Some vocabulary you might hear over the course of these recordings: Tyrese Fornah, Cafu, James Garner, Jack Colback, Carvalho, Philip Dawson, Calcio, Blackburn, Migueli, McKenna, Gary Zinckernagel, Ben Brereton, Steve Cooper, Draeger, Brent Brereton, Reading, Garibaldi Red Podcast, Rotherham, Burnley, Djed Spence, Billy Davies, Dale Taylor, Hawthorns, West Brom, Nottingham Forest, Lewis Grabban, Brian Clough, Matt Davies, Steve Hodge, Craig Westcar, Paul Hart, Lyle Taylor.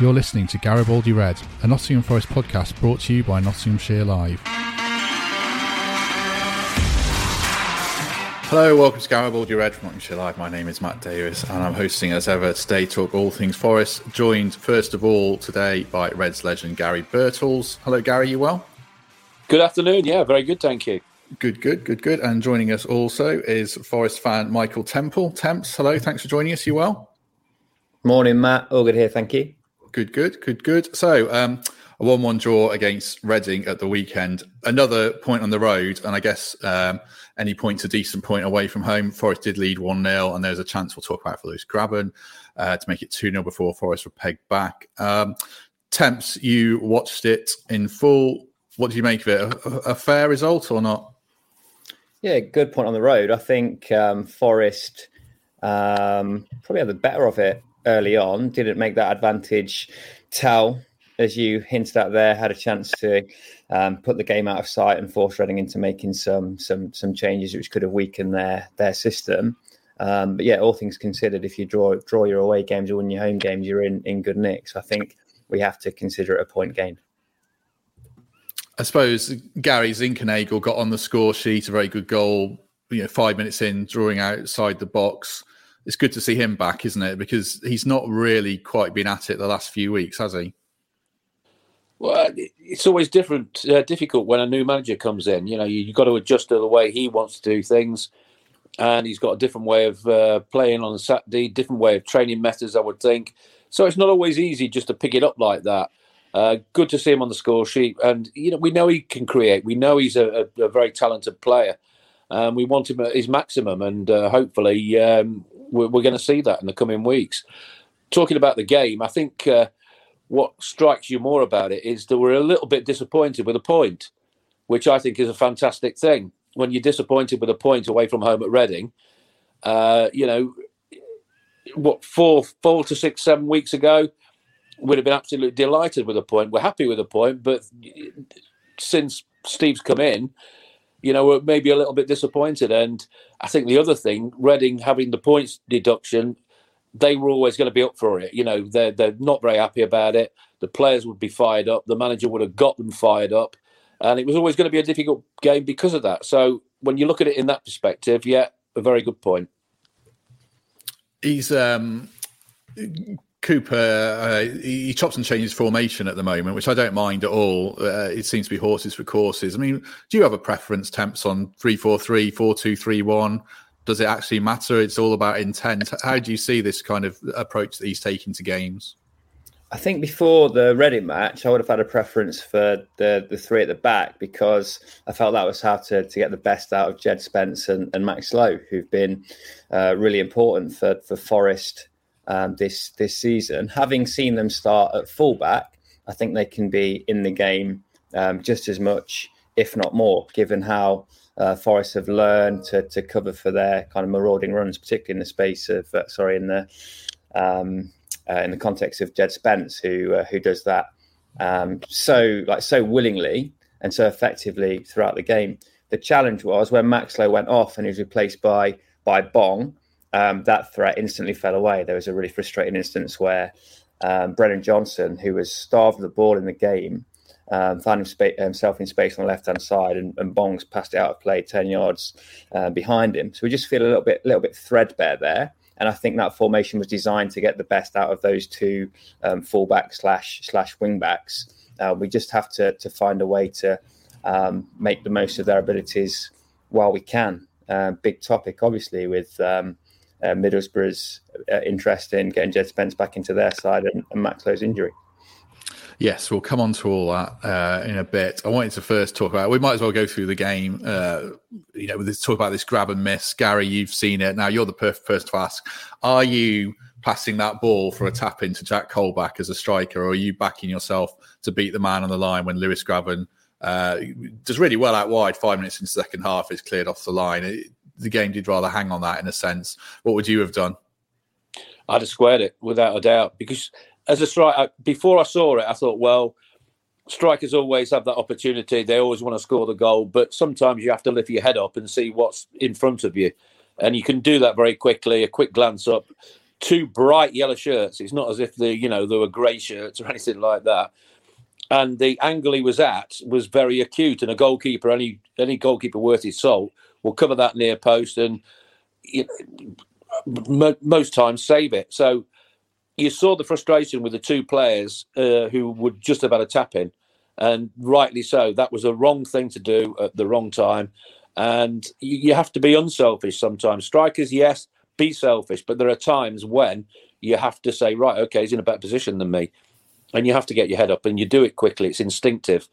You're listening to Garibaldi Red, a Nottingham Forest podcast brought to you by Nottinghamshire Live. Hello, welcome to Garibaldi Red from Nottinghamshire Live. My name is Matt Davies and I'm hosting as ever today talk all things Forest, joined first of all today by Reds legend Gary Birtles. Hello Gary, you well? Good afternoon, yeah, very good, thank you. Good. And joining us also is Forest fan Michael Temple. Temps, hello, thanks for joining us, you well? Morning Matt, all good here, thank you. Good. So a 1-1 draw against Reading at the weekend. Another point on the road, and I guess any point's a decent point away from home. Forest did lead 1-0, and there's a chance we'll talk about for Lewis Grabban to make it 2-0 before Forest were pegged back. Temps, you watched it in full. What did you make of it? A fair result or not? Yeah, good point on the road. I think Forest probably had the better of it early on, didn't make that advantage tell, as you hinted at there, had a chance to put the game out of sight and force Reading into making some changes which could have weakened their system. But yeah, all things considered, if you draw your away games or win your home games, you're in good nick. So I think we have to consider it a point gained. I suppose Gary Zinckernagel got on the score sheet, a very good goal, 5 minutes in, drawing outside the box. It's good to see him back, isn't it? Because he's not really quite been at it the last few weeks, has he? Well, it's always difficult when a new manager comes in. You've got to adjust to the way he wants to do things. And he's got a different way of playing on a Saturday, different way of training methods, I would think. So it's not always easy just to pick it up like that. Good to see him on the score sheet. And, we know he can create. We know he's a very talented player. And we want him at his maximum. And hopefully... We're going to see that in the coming weeks. Talking about the game, I think what strikes you more about it is that we're a little bit disappointed with a point, which I think is a fantastic thing. When you're disappointed with a point away from home at Reading, 4 to 6, 7 weeks ago, we'd have been absolutely delighted with a point. We're happy with a point, but since Steve's come in, we're maybe a little bit disappointed. And I think the other thing, Reading having the points deduction, they were always going to be up for it. They're not very happy about it. The players would be fired up. The manager would have got them fired up. And it was always going to be a difficult game because of that. So when you look at it in that perspective, yeah, a very good point. He's... Cooper, he chops and changes formation at the moment, which I don't mind at all. It seems to be horses for courses. I mean, do you have a preference, Temps, on 3-4-3, 4-2-3-1? Does it actually matter? It's all about intent. How do you see this kind of approach that he's taking to games? I think before the Reading match, I would have had a preference for the three at the back because I felt that was how to get the best out of Djed Spence and Max Lowe, who've been really important for Forest this season. Having seen them start at fullback, I think they can be in the game just as much, if not more, given how Forest have learned to cover for their kind of marauding runs, particularly in the space of in the context of Djed Spence, who does that so willingly and so effectively throughout the game. The challenge was when Max Lowe went off and he was replaced by Bong. That threat instantly fell away. There was a really frustrating instance where Brennan Johnson, who was starved of the ball in the game, found himself in space on the left-hand side and Bong's passed it out of play 10 yards behind him. So we just feel a little bit threadbare there. And I think that formation was designed to get the best out of those two full-back slash wing-backs. We just have to find a way to make the most of their abilities while we can. Big topic, obviously, with... Middlesbrough's interest in getting Djed Spence back into their side and Max Lowe's injury. Yes, we'll come on to all that in a bit. I wanted to first talk about, we might as well go through the game, talk about this grab and miss. Gary, you've seen it. Now you're the perfect person to ask. Are you passing that ball for a tap into Jack Colback as a striker, or are you backing yourself to beat the man on the line when Lewis Grabban does really well out wide 5 minutes into the second half, is cleared off the line? The game did rather hang on that in a sense. What would you have done? I'd have squared it without a doubt, because as a striker, before I saw it, I thought, well, strikers always have that opportunity. They always want to score the goal, but sometimes you have to lift your head up and see what's in front of you. And you can do that very quickly, a quick glance up. Two bright yellow shirts. It's not as if there were grey shirts or anything like that. And the angle he was at was very acute. And a goalkeeper, any goalkeeper worth his salt, will cover that near post and most times save it. So you saw the frustration with the two players who would just have had a tap in. And rightly so. That was the wrong thing to do at the wrong time. And you have to be unselfish sometimes. Strikers, yes, be selfish. But there are times when you have to say, right, OK, he's in a better position than me. And you have to get your head up, and you do it quickly. It's instinctive.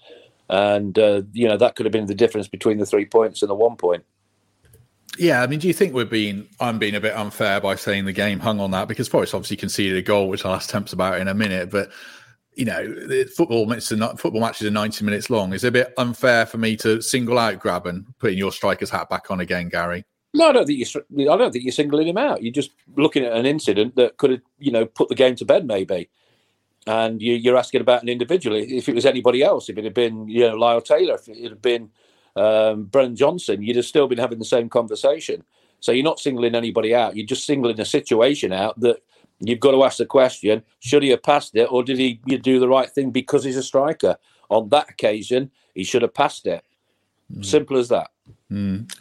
And, that could have been the difference between the 3 points and the 1 point. Yeah, I mean, do you think I'm being a bit unfair by saying the game hung on that? Because Forest obviously conceded a goal, which I'll ask Temps about in a minute. But, football matches are 90 minutes long. Is it a bit unfair for me to single out Grabban, putting your striker's hat back on again, Gary? No, I don't think you're singling him out. You're just looking at an incident that could have, put the game to bed maybe. And you're asking about an individual. If it was anybody else, if it had been Lyle Taylor, if it had been Brennan Johnson, you'd have still been having the same conversation. So you're not singling anybody out. You're just singling a situation out that you've got to ask the question, should he have passed it, or did he do the right thing because he's a striker? On that occasion, he should have passed it. Simple as that.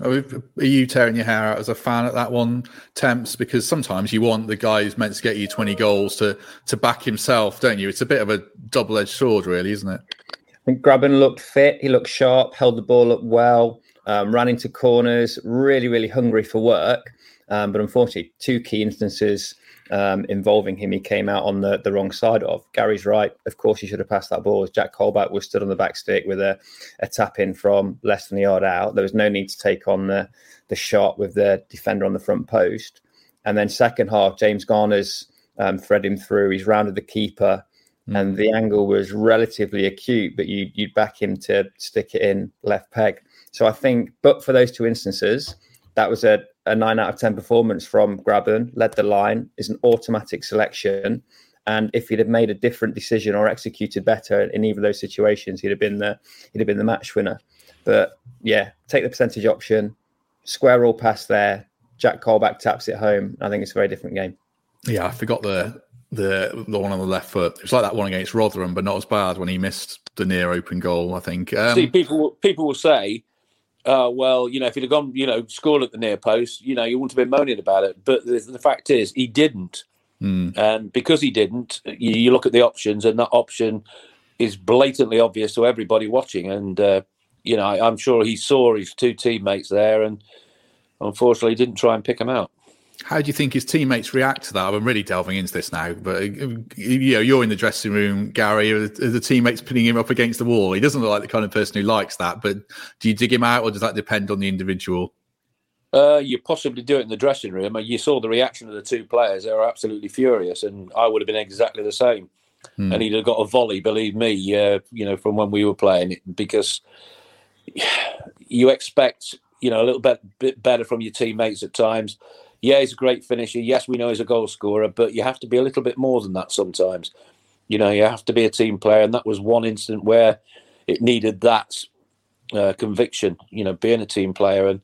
Are you tearing your hair out as a fan at that one, Temps? Because sometimes you want the guy who's meant to get you 20 goals to back himself, don't you? It's a bit of a double-edged sword, really, isn't it? I think Grabban looked fit. He looked sharp, held the ball up well, ran into corners, really, really hungry for work. But unfortunately, two key instances involving him, he came out on the wrong side of. Gary's right. Of course, he should have passed that ball, as Jack Colback was stood on the back stick with a tap in from less than a yard out. There was no need to take on the shot with the defender on the front post. And then second half, James Garner's thread him through. He's rounded the keeper, and the angle was relatively acute, but you'd back him to stick it in left peg. So I think, but for those two instances, that was a 9 out of 10 performance from Grabban, led the line, is an automatic selection. And if he'd have made a different decision or executed better in either of those situations, he'd have been the match winner. But yeah, take the percentage option, square all pass there. Jack Colback taps it home. I think it's a very different game. Yeah, I forgot the one on the left foot. It was like that one against Rotherham, but not as bad when he missed the near open goal, I think. See, people will say, well, if he'd have gone, scored at the near post, you wouldn't have been moaning about it. But the fact is, he didn't. And because he didn't, you look at the options, and that option is blatantly obvious to everybody watching. And, I'm sure he saw his two teammates there and unfortunately didn't try and pick them out. How do you think his teammates react to that? I'm really delving into this now, but you're in the dressing room, Gary. Are the teammates pinning him up against the wall? He doesn't look like the kind of person who likes that, but do you dig him out, or does that depend on the individual? You possibly do it in the dressing room. You saw the reaction of the two players. They were absolutely furious, and I would have been exactly the same. And he'd have got a volley, believe me, from when we were playing it, because you expect, a little bit better from your teammates at times. Yeah, he's a great finisher. Yes, we know he's a goal scorer, but you have to be a little bit more than that sometimes. You have to be a team player, and that was one instant where it needed that conviction, being a team player. And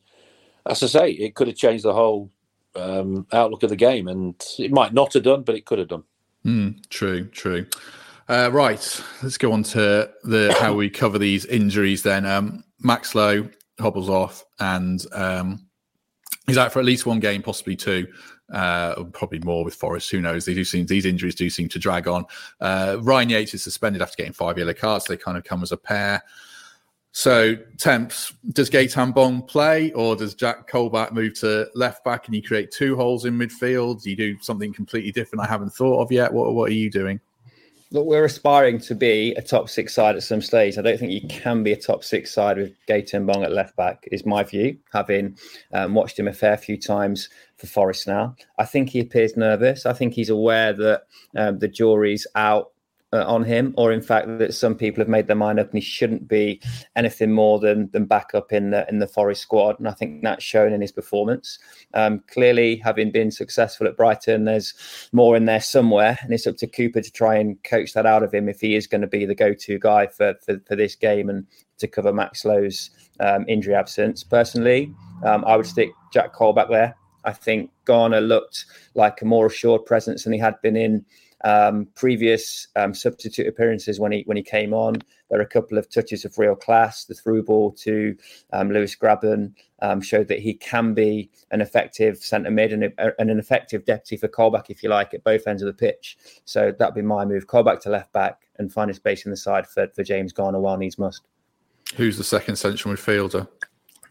as I say, it could have changed the whole outlook of the game, and it might not have done, but it could have done. True. Right, let's go on to how we cover these injuries then. Max Lowe hobbles off and... he's out for at least one game, possibly two, probably more with Forest. Who knows? These injuries do seem to drag on. Ryan Yates is suspended after getting 5 yellow cards. They kind of come as a pair. So, Temps, does Gaetan Bong play, or does Jack Colback move to left back and you create two holes in midfield? Do you do something completely different I haven't thought of yet? What are you doing? Look, we're aspiring to be a top six side at some stage. I don't think you can be a top six side with Gaetan Bong at left back, is my view, having watched him a fair few times for Forest now. I think he appears nervous. I think he's aware that the jury's out on him, or in fact that some people have made their mind up and he shouldn't be anything more than backup in the Forest squad. And I think that's shown in his performance. Clearly, having been successful at Brighton, there's more in there somewhere, and it's up to Cooper to try and coach that out of him if he is going to be the go-to guy for this game and to cover Max Lowe's injury absence. Personally, I would stick Jack Colback there. I think Garner looked like a more assured presence than he had been in previous substitute appearances when he came on. There are a couple of touches of real class. The through ball to Lewis Grabban showed that he can be an effective centre mid and an effective deputy for Colback, if you like, at both ends of the pitch. So that'd be my move: Colback to left back and find a space in the side for James Garner while needs must. Who's the second central midfielder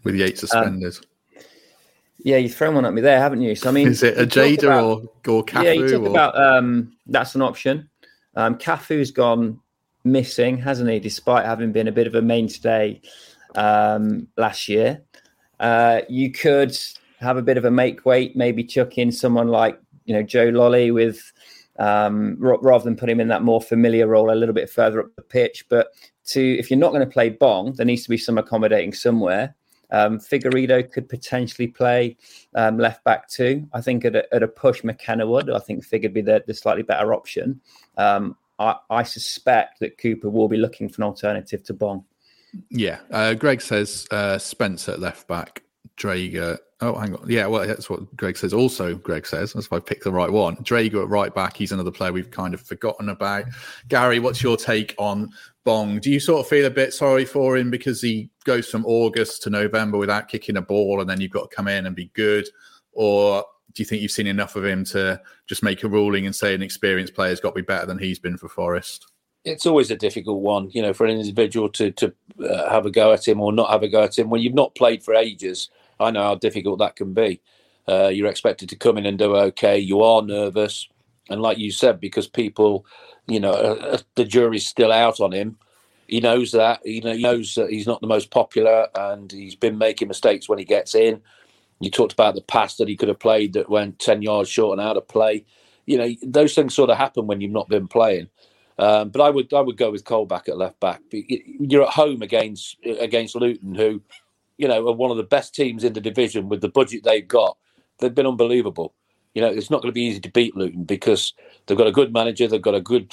with Yates suspended? Yeah, you've thrown one at me there, haven't you? So I mean, is it a Jada or Cafu? Yeah, you talk about that's an option. Cafu's gone missing, hasn't he? Despite having been a bit of a mainstay last year, you could have a bit of a make weight. Maybe chuck in someone like Joe Lolley with rather than put him in that more familiar role a little bit further up the pitch. But if you're not going to play Bong, there needs to be some accommodating somewhere. Figueiredo could potentially play left back too. I think at a push, McKenna would. I think Fig would be the slightly better option. I suspect that Cooper will be looking for an alternative to Bong. Yeah. Greg says Spence at left back, Draeger. Oh, hang on. Yeah, well, that's what Greg says. Also, Greg says, that's why I picked the right one. Draeger at right back. He's another player we've kind of forgotten about. Gary, what's your take on Bong? Do you sort of feel a bit sorry for him because he goes from August to November without kicking a ball and then you've got to come in and be good? Or do you think you've seen enough of him to just make a ruling and say an experienced player's got to be better than he's been for Forest? It's always a difficult one, for an individual to have a go at him or not have a go at him when you've not played for ages. I know how difficult that can be. You're expected to come in and do okay. You are nervous. And like you said, because people, the jury's still out on him. He knows that. He knows that he's not the most popular and he's been making mistakes when he gets in. You talked about the pass that he could have played that went 10 yards short and out of play. Those things sort of happen when you've not been playing. But I would go with Colback at left back. You're at home against Luton, who... are one of the best teams in the division with the budget they've got. They've been unbelievable. It's not going to be easy to beat Luton because they've got a good manager. They've got a good,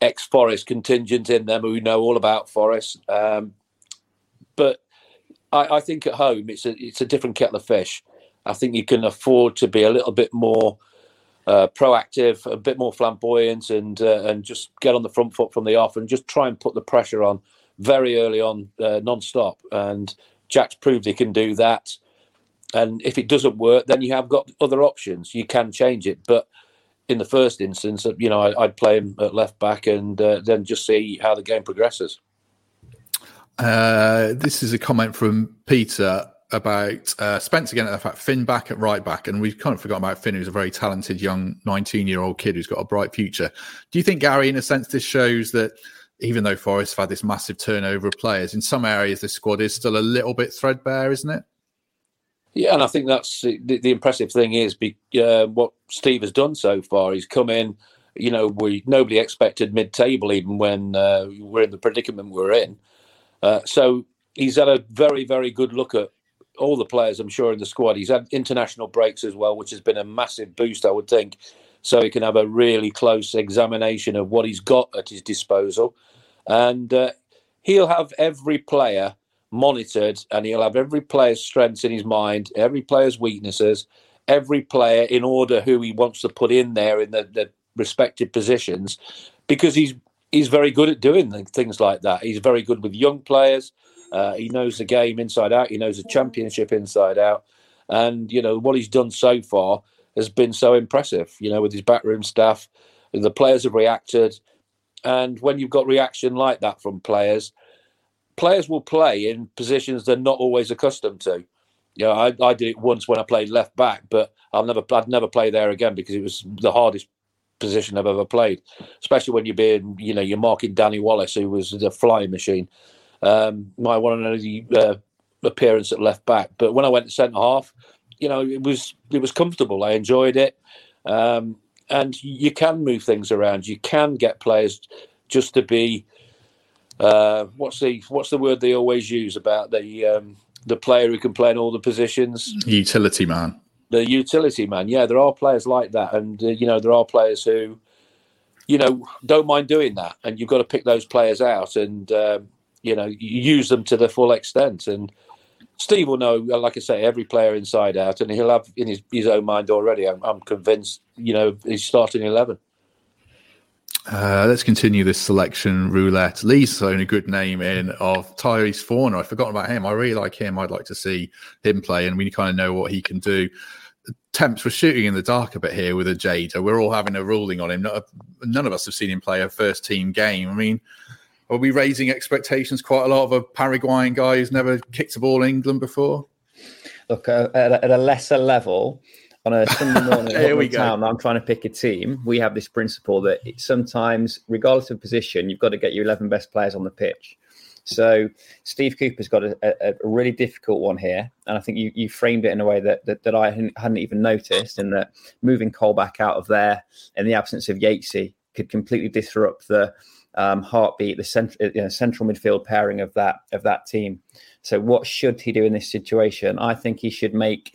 ex-Forest contingent in them who know all about Forest. But I think at home, it's a different kettle of fish. I think you can afford to be a little bit more proactive, a bit more flamboyant and just get on the front foot from the off and just try and put the pressure on very early on, non-stop. And Jack's proved he can do that. And if it doesn't work, then you have got other options. You can change it. But in the first instance, I'd play him at left back and then just see how the game progresses. This is a comment from Peter about Spence again at left back, Finn back at right back. And we've kind of forgotten about Finn, who's a very talented young 19-year-old kid who's got a bright future. Do you think, Gary, in a sense, this shows that even though Forest have had this massive turnover of players, in some areas this squad is still a little bit threadbare, isn't it? Yeah, and I think that's the impressive thing is what Steve has done so far. He's come in, nobody expected mid-table even when we're in the predicament we're in. So he's had a very, very good look at all the players, I'm sure, in the squad. He's had international breaks as well, which has been a massive boost, I would think, so he can have a really close examination of what he's got at his disposal. And he'll have every player monitored and he'll have every player's strengths in his mind, every player's weaknesses, every player in order who he wants to put in there in the respective positions, because he's very good at doing things like that. He's very good with young players. He knows the game inside out. He knows the championship inside out. And, what he's done so far has been so impressive, with his backroom staff. The players have reacted. And when you've got reaction like that from players, players will play in positions they're not always accustomed to. I did it once when I played left back, but I'd never play there again because it was the hardest position I've ever played, especially when you're being, you know, you're marking Danny Wallace, who was the flying machine. My one and only appearance at left back, but when I went to centre half, you know, it was comfortable. I enjoyed it, and you can move things around. You can get players just to be what's the word they always use about the player who can play in all the positions? Utility man. The utility man, yeah, there are players like that, and you know, there are players who, you know, don't mind doing that, and you've got to pick those players out, and you know, you use them to their full extent. And Steve will know, like I say, every player inside out, and he'll have in his own mind already. I'm convinced, you know, he's starting 11. Let's continue this selection roulette. Lee's thrown a good name in of Tyrese Fornah. I've forgotten about him. I really like him. I'd like to see him play, and we kind of know what he can do. Temps, we're shooting in the dark a bit here with a Jada. We're all having a ruling on him. None of us have seen him play a first-team game. I mean, are we raising expectations quite a lot of a Paraguayan guy who's never kicked a ball in England before? Look, at a lesser level... On a Sunday morning in town, I'm trying to pick a team. We have this principle that sometimes, regardless of position, you've got to get your 11 best players on the pitch. So Steve Cooper's got a really difficult one here. And I think you framed it in a way that I hadn't even noticed, in that moving Colback out of there in the absence of Yatesy could completely disrupt the heartbeat, the central midfield pairing of that team. So what should he do in this situation? I think he should make...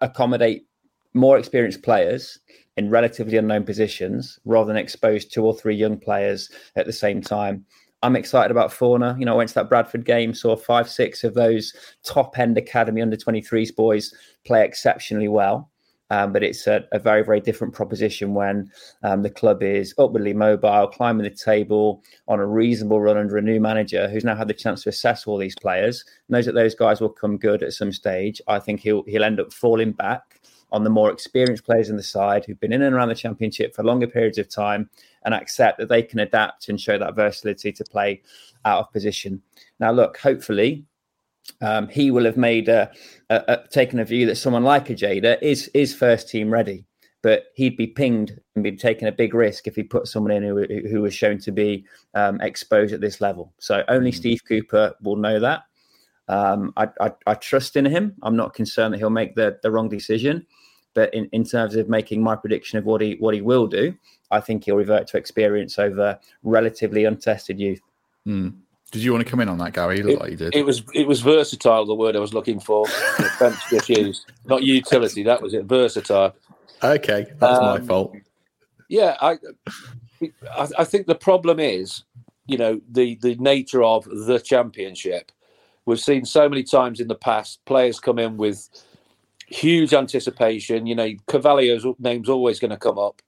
accommodate more experienced players in relatively unknown positions rather than expose two or three young players at the same time. I'm excited about Fornah. You know, I went to that Bradford game, saw 5-6 of those top-end academy under-23s boys play exceptionally well. But it's a very, very different proposition when the club is upwardly mobile, climbing the table on a reasonable run under a new manager who's now had the chance to assess all these players, knows that those guys will come good at some stage. I think he'll end up falling back on the more experienced players in the side who've been in and around the Championship for longer periods of time and accept that they can adapt and show that versatility to play out of position. Now, look, hopefully... he will have made taken a view that someone like a Jada is first team ready, but he'd be pinged and be taking a big risk if he put someone in who was shown to be exposed at this level. So only Steve Cooper will know that. I trust in him. I'm not concerned that he'll make the wrong decision, but in terms of making my prediction of what he will do, I think he'll revert to experience over relatively untested youth. Mm. Did you want to come in on that, Gary? You look like you did. It was versatile, the word I was looking for. Not utility, that was it. Versatile. Okay, that's my fault. Yeah, I think the problem is, you know, the nature of the Championship. We've seen so many times in the past, players come in with huge anticipation. You know, Carvalho's name's always going to come up.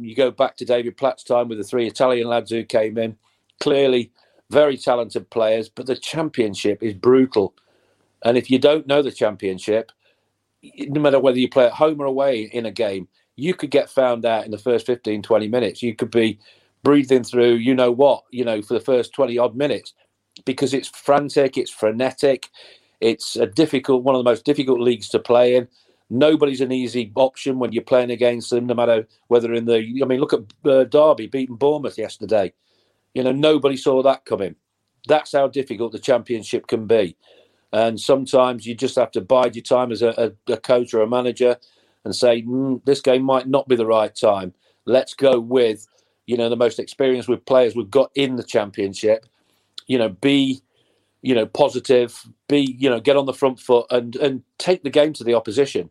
You go back to David Platt's time with the three Italian lads who came in. Clearly... very talented players, but the Championship is brutal. And if you don't know the Championship, no matter whether you play at home or away in a game, you could get found out in the first 15, 20 minutes. You could be breathing through, you know what, you know, for the first 20 odd minutes, because it's frantic, it's frenetic. It's one of the most difficult leagues to play in. Nobody's an easy option when you're playing against them, no matter whether look at Derby beating Bournemouth yesterday. You know, nobody saw that coming. That's how difficult the Championship can be. And sometimes you just have to bide your time as a coach or a manager and say, this game might not be the right time. Let's go with, you know, the most experience with players we've got in the Championship. You know, be, you know, positive, be, you know, get on the front foot and take the game to the opposition.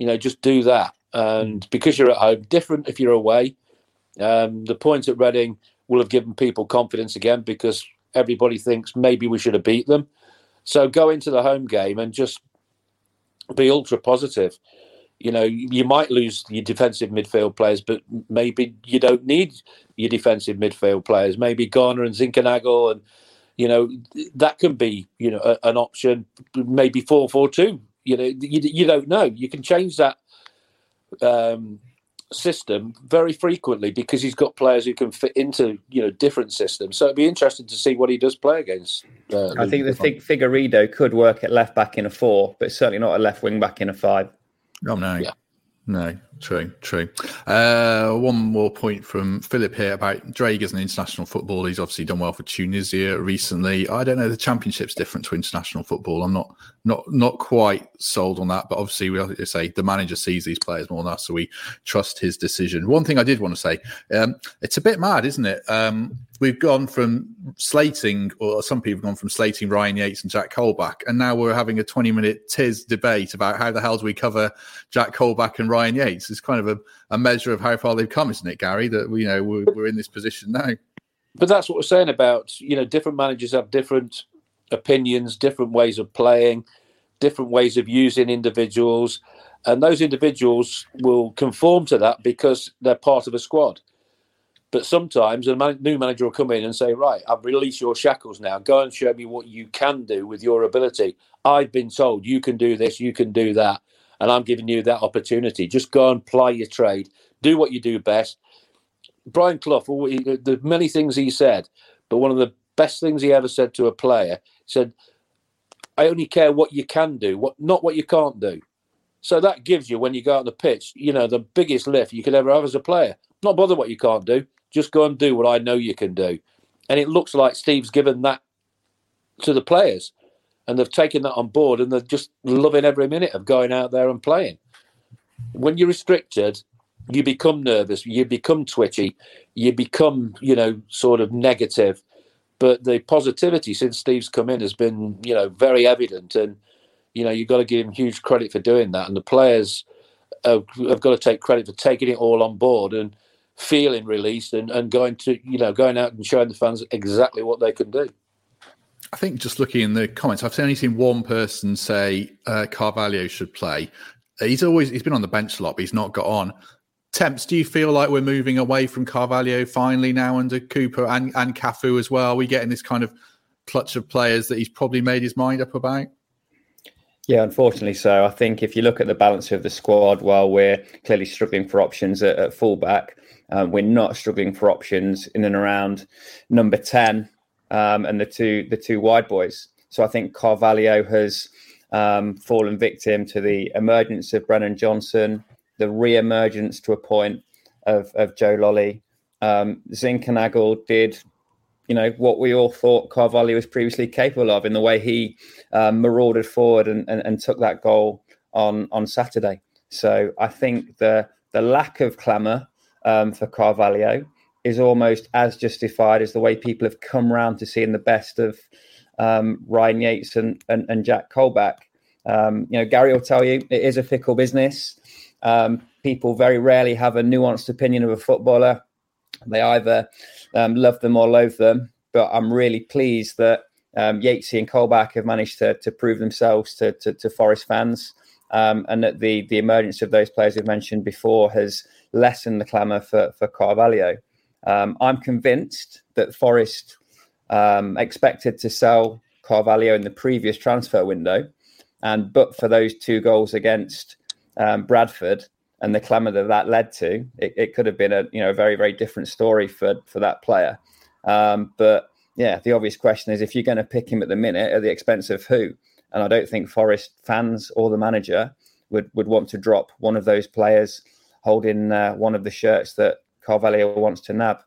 You know, just do that. And because you're at home, different if you're away. The points at Reading... will have given people confidence again, because everybody thinks maybe we should have beat them. So go into the home game and just be ultra positive. You know, you might lose your defensive midfield players, but maybe you don't need your defensive midfield players. Maybe Garner and Zinckernagel, and, you know, that can be, you know, an option. Maybe 4-4-2. You know, you don't know. You can change that system very frequently, because he's got players who can fit into, you know, different systems. So it'd be interesting to see what he does play against. I think the Figueiredo could work at left back in a 4, but certainly not a left wing back in a 5. Oh no. Yeah. No, true. One more point from Philip here about Drake as an international footballer. He's obviously done well for Tunisia recently. I don't know the Championship's different to international football. I'm not quite sold on that, but obviously, we say the manager sees these players more than us, so we trust his decision. One thing I did want to say, it's a bit mad, isn't it? We've gone from slating, or some people have gone from slating Ryan Yates and Jack Colback, and now we're having a 20-minute tiz debate about how the hell do we cover Jack Colback and Ryan Yates. It's kind of a measure of how far they've come, isn't it, Gary? That we're in this position now. But that's what we're saying about different managers have different opinions, different ways of playing, different ways of using individuals, and those individuals will conform to that because they're part of a squad. But sometimes a new manager will come in and say, right, I've released your shackles now. Go and show me what you can do with your ability. I've been told you can do this, you can do that. And I'm giving you that opportunity. Just go and ply your trade. Do what you do best. Brian Clough, the many things he said, but one of the best things he ever said to a player, he said, I only care what you can do, not what you can't do. So that gives you, when you go out on the pitch, the biggest lift you could ever have as a player. Not bother what you can't do. Just go and do what I know you can do. And it looks like Steve's given that to the players. And they've taken that on board and they're just loving every minute of going out there and playing. When you're restricted, you become nervous, you become twitchy, you become, sort of negative. But the positivity since Steve's come in has been, very evident. And, you've got to give him huge credit for doing that. And the players have got to take credit for taking it all on board and feeling released and going out and showing the fans exactly what they can do. I think just looking in the comments, I've only seen one person say Carvalho should play. He's been on the bench a lot, but he's not got on. Temps, do you feel like we're moving away from Carvalho finally now under Cooper and Cafu as well? Are we getting this kind of clutch of players that he's probably made his mind up about? Yeah, unfortunately so. I think if you look at the balance of the squad, while we're clearly struggling for options at fullback, we're not struggling for options in and around number 10. And the two wide boys. So I think Carvalho has fallen victim to the emergence of Brennan Johnson, the re-emergence to a point of Joe Lolley. Zinckernagel did, what we all thought Carvalho was previously capable of in the way he marauded forward and took that goal on Saturday. So I think the lack of clamour for Carvalho is almost as justified as the way people have come round to seeing the best of Ryan Yates and Jack Colback. Gary will tell you, it is a fickle business. People very rarely have a nuanced opinion of a footballer. They either love them or loathe them. But I'm really pleased that Yatesy and Colback have managed to prove themselves to Forest fans. And that the emergence of those players we've mentioned before has lessened the clamour for Carvalho. I'm convinced that Forest expected to sell Carvalho in the previous transfer window, but for those two goals against Bradford and the clamour that led to, it could have been a very, very different story for that player. But yeah, the obvious question is if you're going to pick him at the minute, at the expense of who? And I don't think Forest fans or the manager would want to drop one of those players holding one of the shirts that Carvalho wants to nab.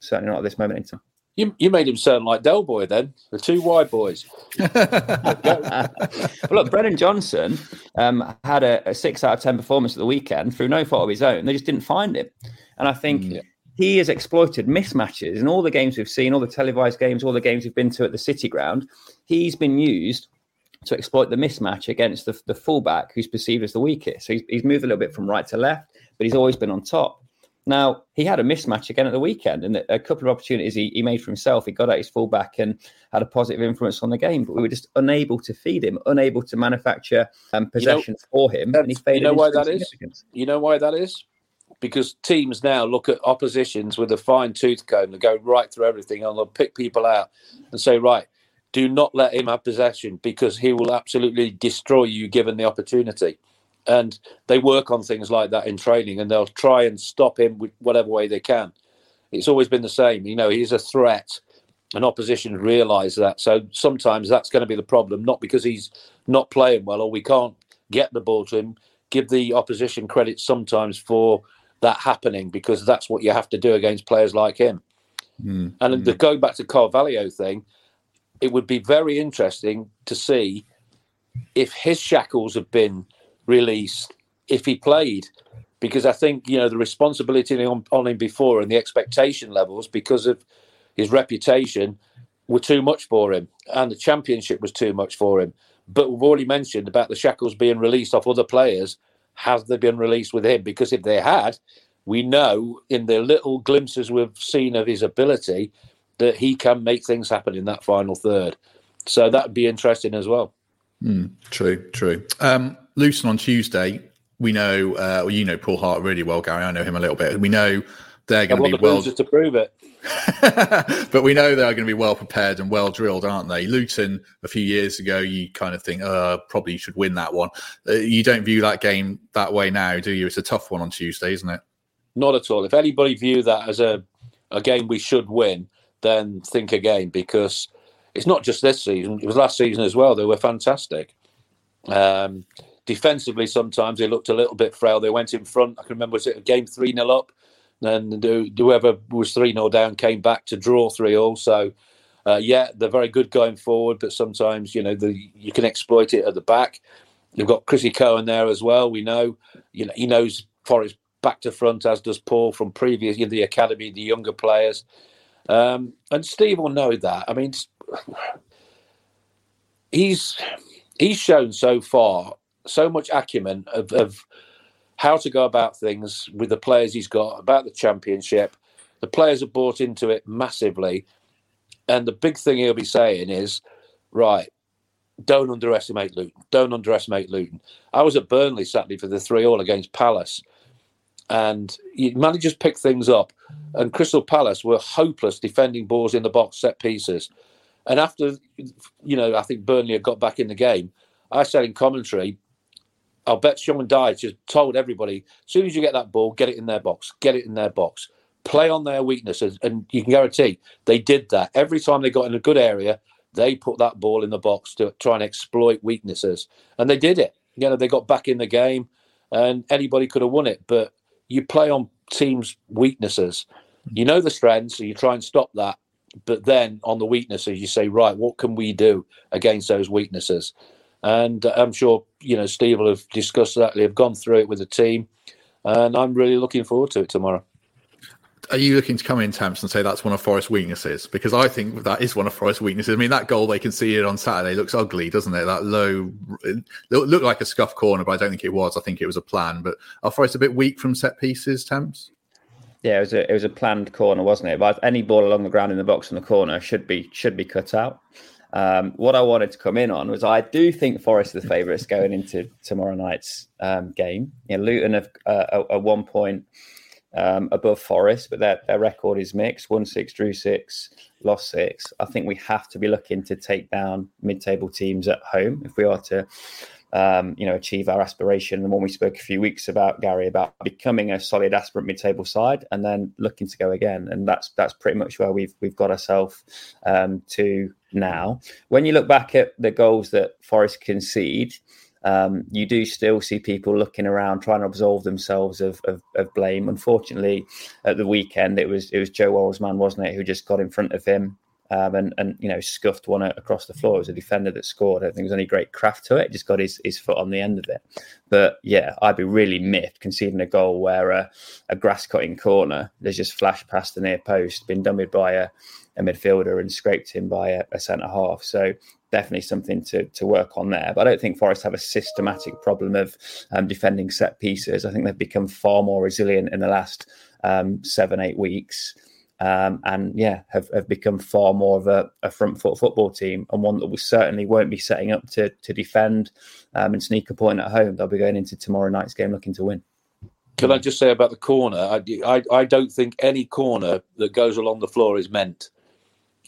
Certainly not at this moment in time. You made him sound like Del Boy then, the two wide boys. Well, look, Brennan Johnson had a 6 out of 10 performance at the weekend through no fault of his own. They just didn't find him. And I think he has exploited mismatches in all the games we've seen, all the televised games, all the games we've been to at the City Ground. He's been used to exploit the mismatch against the fullback who's perceived as the weakest. So he's moved a little bit from right to left, but he's always been on top. Now, he had a mismatch again at the weekend, and a couple of opportunities he made for himself. He got at his fullback and had a positive influence on the game, but we were just unable to feed him, unable to manufacture possessions for him. And he faded. You know why that is? You know why that is? Because teams now look at oppositions with a fine-tooth comb and go right through everything, and they'll pick people out and say, right, do not let him have possession because he will absolutely destroy you given the opportunity. And they work on things like that in training, and they'll try and stop him with whatever way they can. It's always been the same. He's a threat, and opposition realise that. So sometimes that's going to be the problem, not because he's not playing well or we can't get the ball to him. give the opposition credit sometimes for that happening, because that's what you have to do against players like him. And to go back to Carvalho thing, it would be very interesting to see if his shackles have been released, if he played, because I think, you know, the responsibility on him before and the expectation levels because of his reputation were too much for him, and the championship was too much for him. But we've already mentioned about the shackles being released off other players. Have they been released with him? Because if they had, we know in the little glimpses we've seen of his ability that he can make things happen in that final third. So that'd be interesting as well. True. Luton on Tuesday, we know, you know Paul Hart really well, Gary. I know him a little bit. We know they're going to be well... to prove it. But we know they're going to be well prepared and well drilled, aren't they? Luton, a few years ago, you kind of think, probably should win that one. You don't view that game that way now, do you? It's a tough one on Tuesday, isn't it? Not at all. If anybody view that as a game we should win, then think again, because it's not just this season. It was last season as well. They were fantastic. Defensively, sometimes they looked a little bit frail. They went in front. I can remember, was it a game 3-0 up? And whoever was 3-0 down came back to draw 3-3. So, yeah, they're very good going forward, but sometimes, you know, you can exploit it at the back. You've got Chrissy Cohen there as well. We know, you know, he knows Forest back to front, as does Paul from previous, in the academy, the younger players. And Steve will know that. I mean, he's shown so far so much acumen of how to go about things with the players he's got, about the championship. The players have bought into it massively. And the big thing he'll be saying is, right, don't underestimate Luton. Don't underestimate Luton. I was at Burnley Saturday for the 3-3 against Palace. And managers pick things up. And Crystal Palace were hopeless defending balls in the box, set pieces. And after, you know, I think Burnley had got back in the game, I said in commentary, I'll bet Sean Dyche just told everybody, as soon as you get that ball, get it in their box. Get it in their box. Play on their weaknesses. And you can guarantee they did that. Every time they got in a good area, they put that ball in the box to try and exploit weaknesses. And they did it. You know, they got back in the game and anybody could have won it. But you play on teams' weaknesses. You know the strengths, so you try and stop that. But then on the weaknesses, you say, right, what can we do against those weaknesses? And I'm sure, you know, Steve will have discussed that. They've gone through it with the team. And I'm really looking forward to it tomorrow. Are you looking to come in, Tamsin, and say that's one of Forest's weaknesses? Because I think that is one of Forest's weaknesses. I mean, that goal they conceded on Saturday looks ugly, doesn't it? That low, it looked like a scuffed corner, but I don't think it was. I think it was a plan. But are Forest a bit weak from set pieces, Tamsin? Yeah, it was a planned corner, wasn't it? But any ball along the ground in the box in the corner should be cut out. What I wanted to come in on was I do think Forest are the favourites going into tomorrow night's game. You know, Luton have a 1 point above Forest, but their record is mixed. Won 6, drew 6, lost 6. I think we have to be looking to take down mid-table teams at home if we are to achieve our aspiration. And when we spoke a few weeks about, Gary, about becoming a solid aspirant mid-table side and then looking to go again. And that's pretty much where we've got ourselves to now. When you look back at the goals that Forest concede, you do still see people looking around, trying to absolve themselves of blame. Unfortunately, at the weekend, it was Joe Lolley's man, wasn't it, who just got in front of him. And scuffed one across the floor. It was a defender that scored. I don't think there was any great craft to it. Just got his foot on the end of it. But yeah, I'd be really miffed conceding a goal where a grass-cutting corner has just flashed past the near post, been dummied by a midfielder and scraped him by a centre-half. So definitely something to work on there. But I don't think Forest have a systematic problem of defending set pieces. I think they've become far more resilient in the last 7-8 weeks. Have become far more of a front foot football team, and one that we certainly won't be setting up to defend and sneak a point at home. They'll be going into tomorrow night's game looking to win. Can I just say about the corner? I don't think any corner that goes along the floor is meant.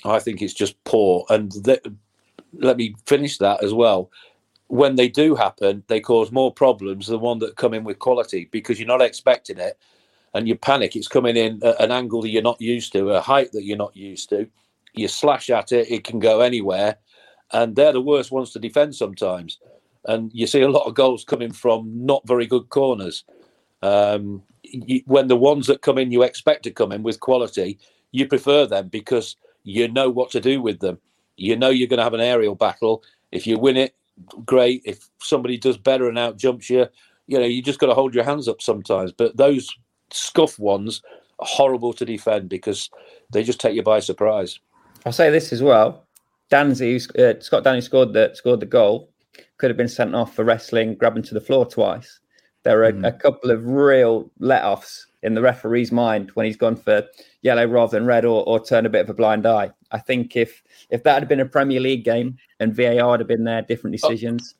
I think it's just poor. And let me finish that as well. When they do happen, they cause more problems than one that come in with quality, because you're not expecting it. And you panic, it's coming in at an angle that you're not used to, a height that you're not used to. You slash at it, it can go anywhere. And they're the worst ones to defend sometimes. and you see a lot of goals coming from not very good corners. When the ones that come in, you expect to come in with quality, you prefer them because you know what to do with them. You know you're going to have an aerial battle. If you win it, great. If somebody does better and out-jumps you, you know, you just got to hold your hands up sometimes. But those scuff ones are horrible to defend because they just take you by surprise. I'll say this as well. Scott Danzy scored the goal. Could have been sent off for wrestling, grabbing to the floor twice. There are a couple of real let-offs in the referee's mind when he's gone for yellow rather than red or turned a bit of a blind eye. I think if that had been a Premier League game and VAR had been there, different decisions.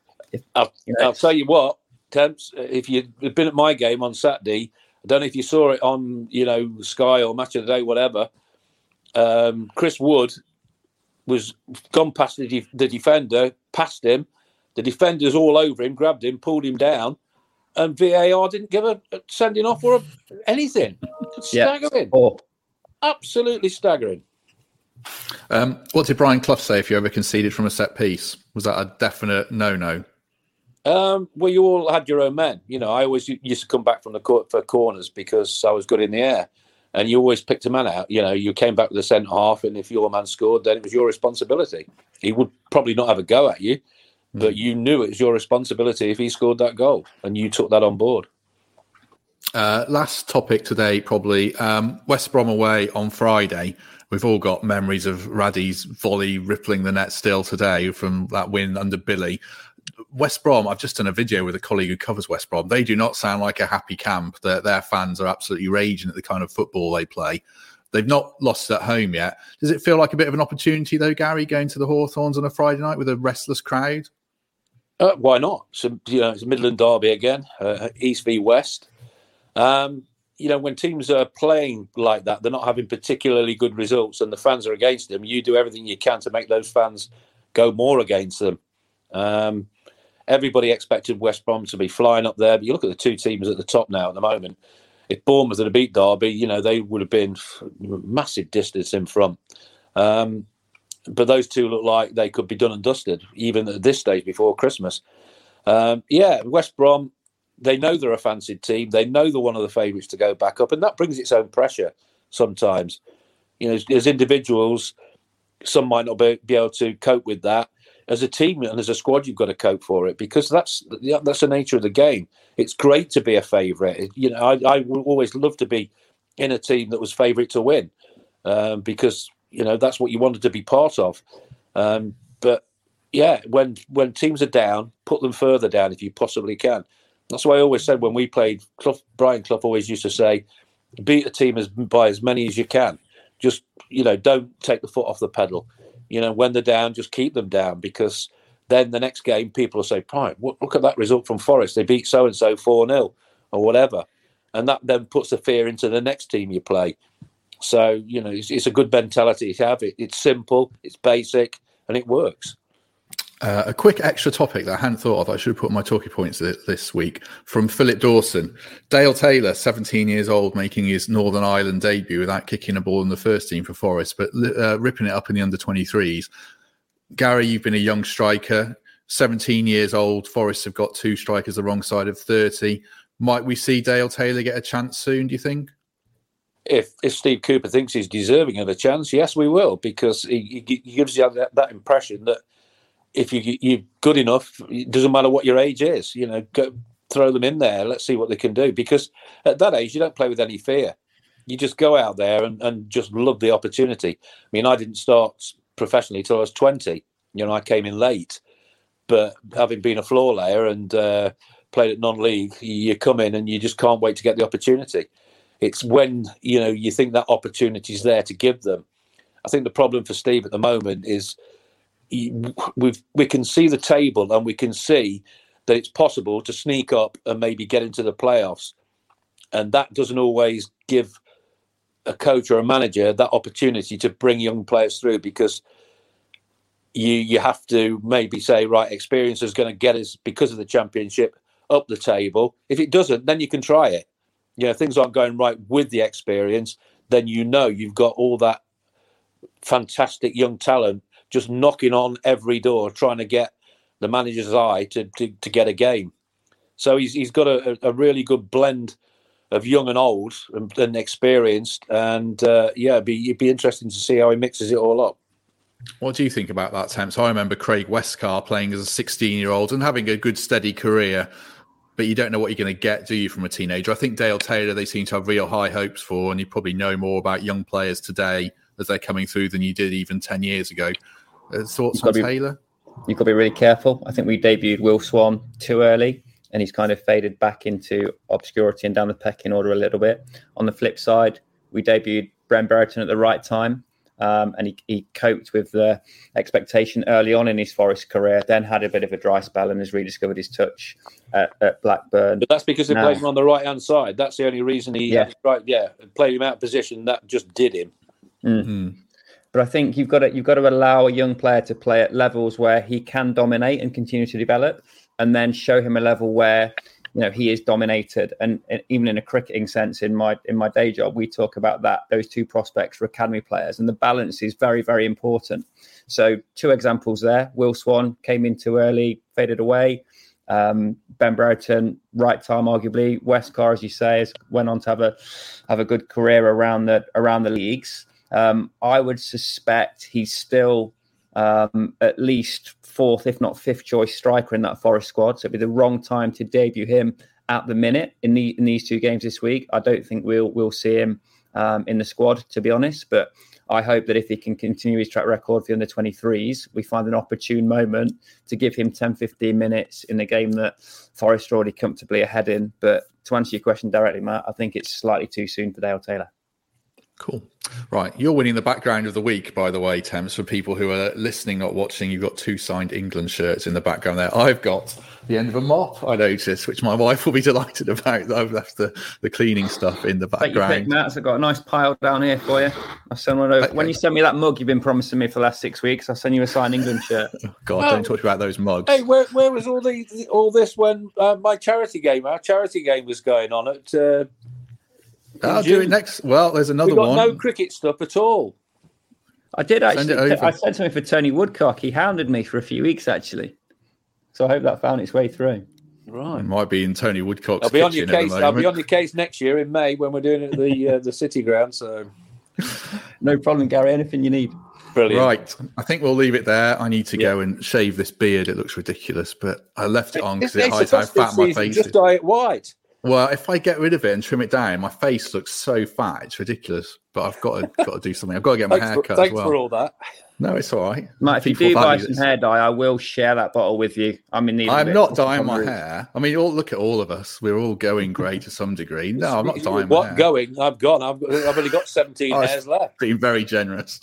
I'll tell you what, Temps, if you'd been at my game on Saturday, I don't know if you saw it on, Sky or Match of the Day, whatever, Chris Wood was gone past the defender, past him. The defender's all over him, grabbed him, pulled him down, and VAR didn't give a sending off or anything. Staggering. Yeah. Absolutely staggering. What did Brian Clough say if you ever conceded from a set piece? Was that a definite no-no? Well, you all had your own men. I always used to come back from the court for corners because I was good in the air, and you always picked a man out. You came back with a centre half, and if your man scored, then it was your responsibility. He would probably not have a go at you, but you knew it was your responsibility if he scored that goal, and you took that on board. Last topic today, probably West Brom away on Friday. We've all got memories of Raddy's volley rippling the net still today from that win under Billy. West Brom, I've just done a video with a colleague who covers West Brom. They do not sound like a happy camp. Their fans are absolutely raging at the kind of football they play. They've not lost at home yet. Does it feel like a bit of an opportunity, though, Gary, going to the Hawthorns on a Friday night with a restless crowd? Why not? It's a Midland derby again, East v West. When teams are playing like that, they're not having particularly good results and the fans are against them. You do everything you can to make those fans go more against them. Everybody expected West Brom to be flying up there, but you look at the two teams at the top now at the moment. If Bournemouth had beat Derby, they would have been massive distance in front. But those two look like they could be done and dusted, even at this stage before Christmas. West Brom, they know they're a fancied team. They know they're one of the favourites to go back up, and that brings its own pressure sometimes. As individuals, some might not be able to cope with that. As a team and as a squad, you've got to cope for it because that's the nature of the game. It's great to be a favourite. I would always love to be in a team that was favourite to win because that's what you wanted to be part of. When teams are down, put them further down if you possibly can. That's why I always said when we played, Brian Clough always used to say, beat a team by as many as you can. Just don't take the foot off the pedal. When they're down, just keep them down because then the next game people will say, "Right, look at that result from Forest. They beat so and so 4-0 or whatever," and that then puts the fear into the next team you play. So it's a good mentality to have. It's simple, it's basic, and it works. A quick extra topic that I hadn't thought of. I should have put my talking points this week from Philip Dawson. Dale Taylor, 17 years old, making his Northern Ireland debut without kicking a ball in the first team for Forest, but ripping it up in the under-23s. Gary, you've been a young striker, 17 years old. Forest have got two strikers the wrong side of 30. Might we see Dale Taylor get a chance soon, do you think? If Steve Cooper thinks he's deserving of a chance, yes, we will, because he gives you that impression that if you're good enough, it doesn't matter what your age is, go throw them in there. Let's see what they can do. Because at that age, you don't play with any fear. You just go out there and just love the opportunity. I mean, I didn't start professionally till I was 20. I came in late. But having been a floor layer and played at non-league, you come in and you just can't wait to get the opportunity. It's when, you think that opportunity is there to give them. I think the problem for Steve at the moment is we can see the table and we can see that it's possible to sneak up and maybe get into the playoffs. And that doesn't always give a coach or a manager that opportunity to bring young players through because you have to maybe say, right, experience is going to get us, because of the Championship, up the table. If it doesn't, then you can try it. Things aren't going right with the experience, then you've got all that fantastic young talent just knocking on every door, trying to get the manager's eye to get a game. So he's got a really good blend of young and old and experienced, and it'd be interesting to see how he mixes it all up. What do you think about that, Temps? I remember Craig Westcar playing as a 16-year-old and having a good, steady career, but you don't know what you're going to get, do you, from a teenager? I think Dale Taylor, they seem to have real high hopes for, and you probably know more about young players today as they're coming through than you did even 10 years ago. Thoughts on Taylor? You've got to be really careful. I think we debuted Will Swan too early, and he's kind of faded back into obscurity and down the pecking order a little bit. On the flip side, we debuted Brent Brereton at the right time. And he coped with the expectation early on in his Forest career, then had a bit of a dry spell and has rediscovered his touch at Blackburn. But that's because they played him on the right-hand side. That's the only reason played him out of position. That just did him. Mm-hmm. But I think you've got to allow a young player to play at levels where he can dominate and continue to develop, and then show him a level where, you know, he is dominated. And even in a cricketing sense, in my day job, we talk about that. Those two prospects were academy players, and the balance is very, very important. So two examples there. Will Swan came in too early, faded away. Ben Brereton, right time, arguably. Westcar, as you say, went on to have a good career around the leagues. I would suspect he's still at least fourth, if not fifth choice striker in that Forest squad. So it'd be the wrong time to debut him at the minute in these two games this week. I don't think we'll see him in the squad, to be honest. But I hope that if he can continue his track record for the under-23s, we find an opportune moment to give him 10, 15 minutes in the game that Forest are already comfortably ahead in. But to answer your question directly, Matt, I think it's slightly too soon for Dale Taylor. Cool. Right. You're winning the background of the week, by the way, Temps, for people who are listening, not watching. You've got two signed England shirts in the background there. I've got the end of a mop, I noticed, which my wife will be delighted about, that I've left the cleaning stuff in the background. Take your pick, Matt. I've got a nice pile down here for you. I'll send one over. Okay. When you send me that mug you've been promising me for the last 6 weeks, I'll send you a signed England shirt. Oh, God, don't talk about those mugs. Hey, where was all this when our charity game was going on at... I'll do it next. Well, there's another one. No cricket stuff at all. I did actually. I sent something for Tony Woodcock. He hounded me for a few weeks, actually. So I hope that found its way through. Right. It might be in Tony Woodcock's kitchen at the moment. I'll be on your case next year in May when we're doing it at the City Ground. So no problem, Gary. Anything you need. Brilliant. Right. I think we'll leave it there. I need to go and shave this beard. It looks ridiculous, but I left it on because it hides how fat my face is. Just dye it white. Well, if I get rid of it and trim it down, my face looks so fat, it's ridiculous. But I've got to do something. I've got to get my hair cut as well. Thanks for all that. No, it's all right. Matt, if you do buy some hair dye, I will share that bottle with you. I'm in need of it. I'm not dyeing my hair. I mean, look at all of us. We're all going grey to some degree. No, I'm not dyeing my hair. What going? I've gone. I've only got 17 hairs left. Being very generous.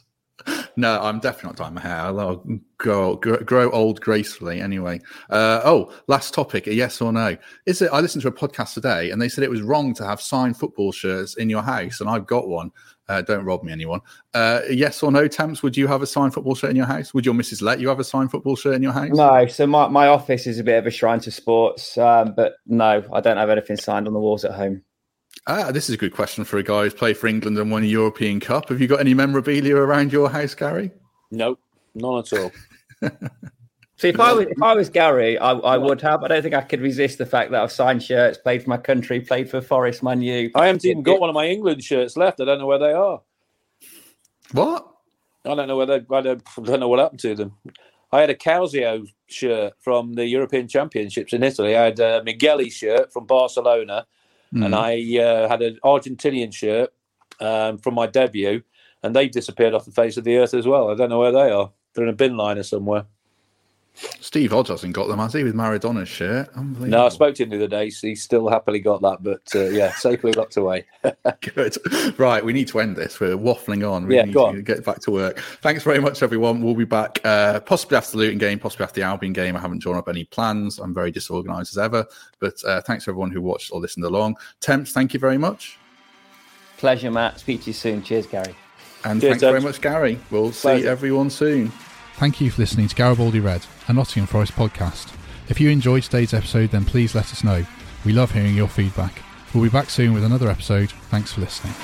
No, I'm definitely not dyeing my hair. I'll grow old gracefully anyway. Last topic, a yes or no. Is it? I listened to a podcast today and they said it was wrong to have signed football shirts in your house, and I've got one. Don't rob me, anyone. Yes or no, Temps, would you have a signed football shirt in your house? Would your missus let you have a signed football shirt in your house? No, so my office is a bit of a shrine to sports, but no, I don't have anything signed on the walls at home. This is a good question for a guy who's played for England and won a European Cup. Have you got any memorabilia around your house, Gary? No, none at all. See, if I was Gary, I would have. I don't think I could resist the fact that I've signed shirts, played for my country, played for Forest, Man U. I haven't even got one of my England shirts left. I don't know where they are. What? I don't know where they. I don't know what happened to them. I had a Calcio shirt from the European Championships in Italy. I had a Migueli shirt from Barcelona. Mm. And I had an Argentinian shirt from my debut, and they've disappeared off the face of the earth as well. I don't know where they are. They're in a bin liner somewhere. Steve Hodge hasn't got them, has he, with Maradona's shirt? No, I spoke to him the other day. So he still happily got that, but safely locked away. Good. Right, we need to end this. We're waffling on. We need to get back to work. Thanks very much, everyone. We'll be back possibly after the Luton game, possibly after the Albion game. I haven't drawn up any plans. I'm very disorganised as ever. But thanks to everyone who watched or listened along. Temps, thank you very much. Pleasure, Matt. Speak to you soon. Cheers, Gary. And cheers, thanks very much, Gary. We'll see everyone soon. Thank you for listening to Garibaldi Red, a Nottingham Forest podcast. If you enjoyed today's episode, then please let us know. We love hearing your feedback. We'll be back soon with another episode. Thanks for listening.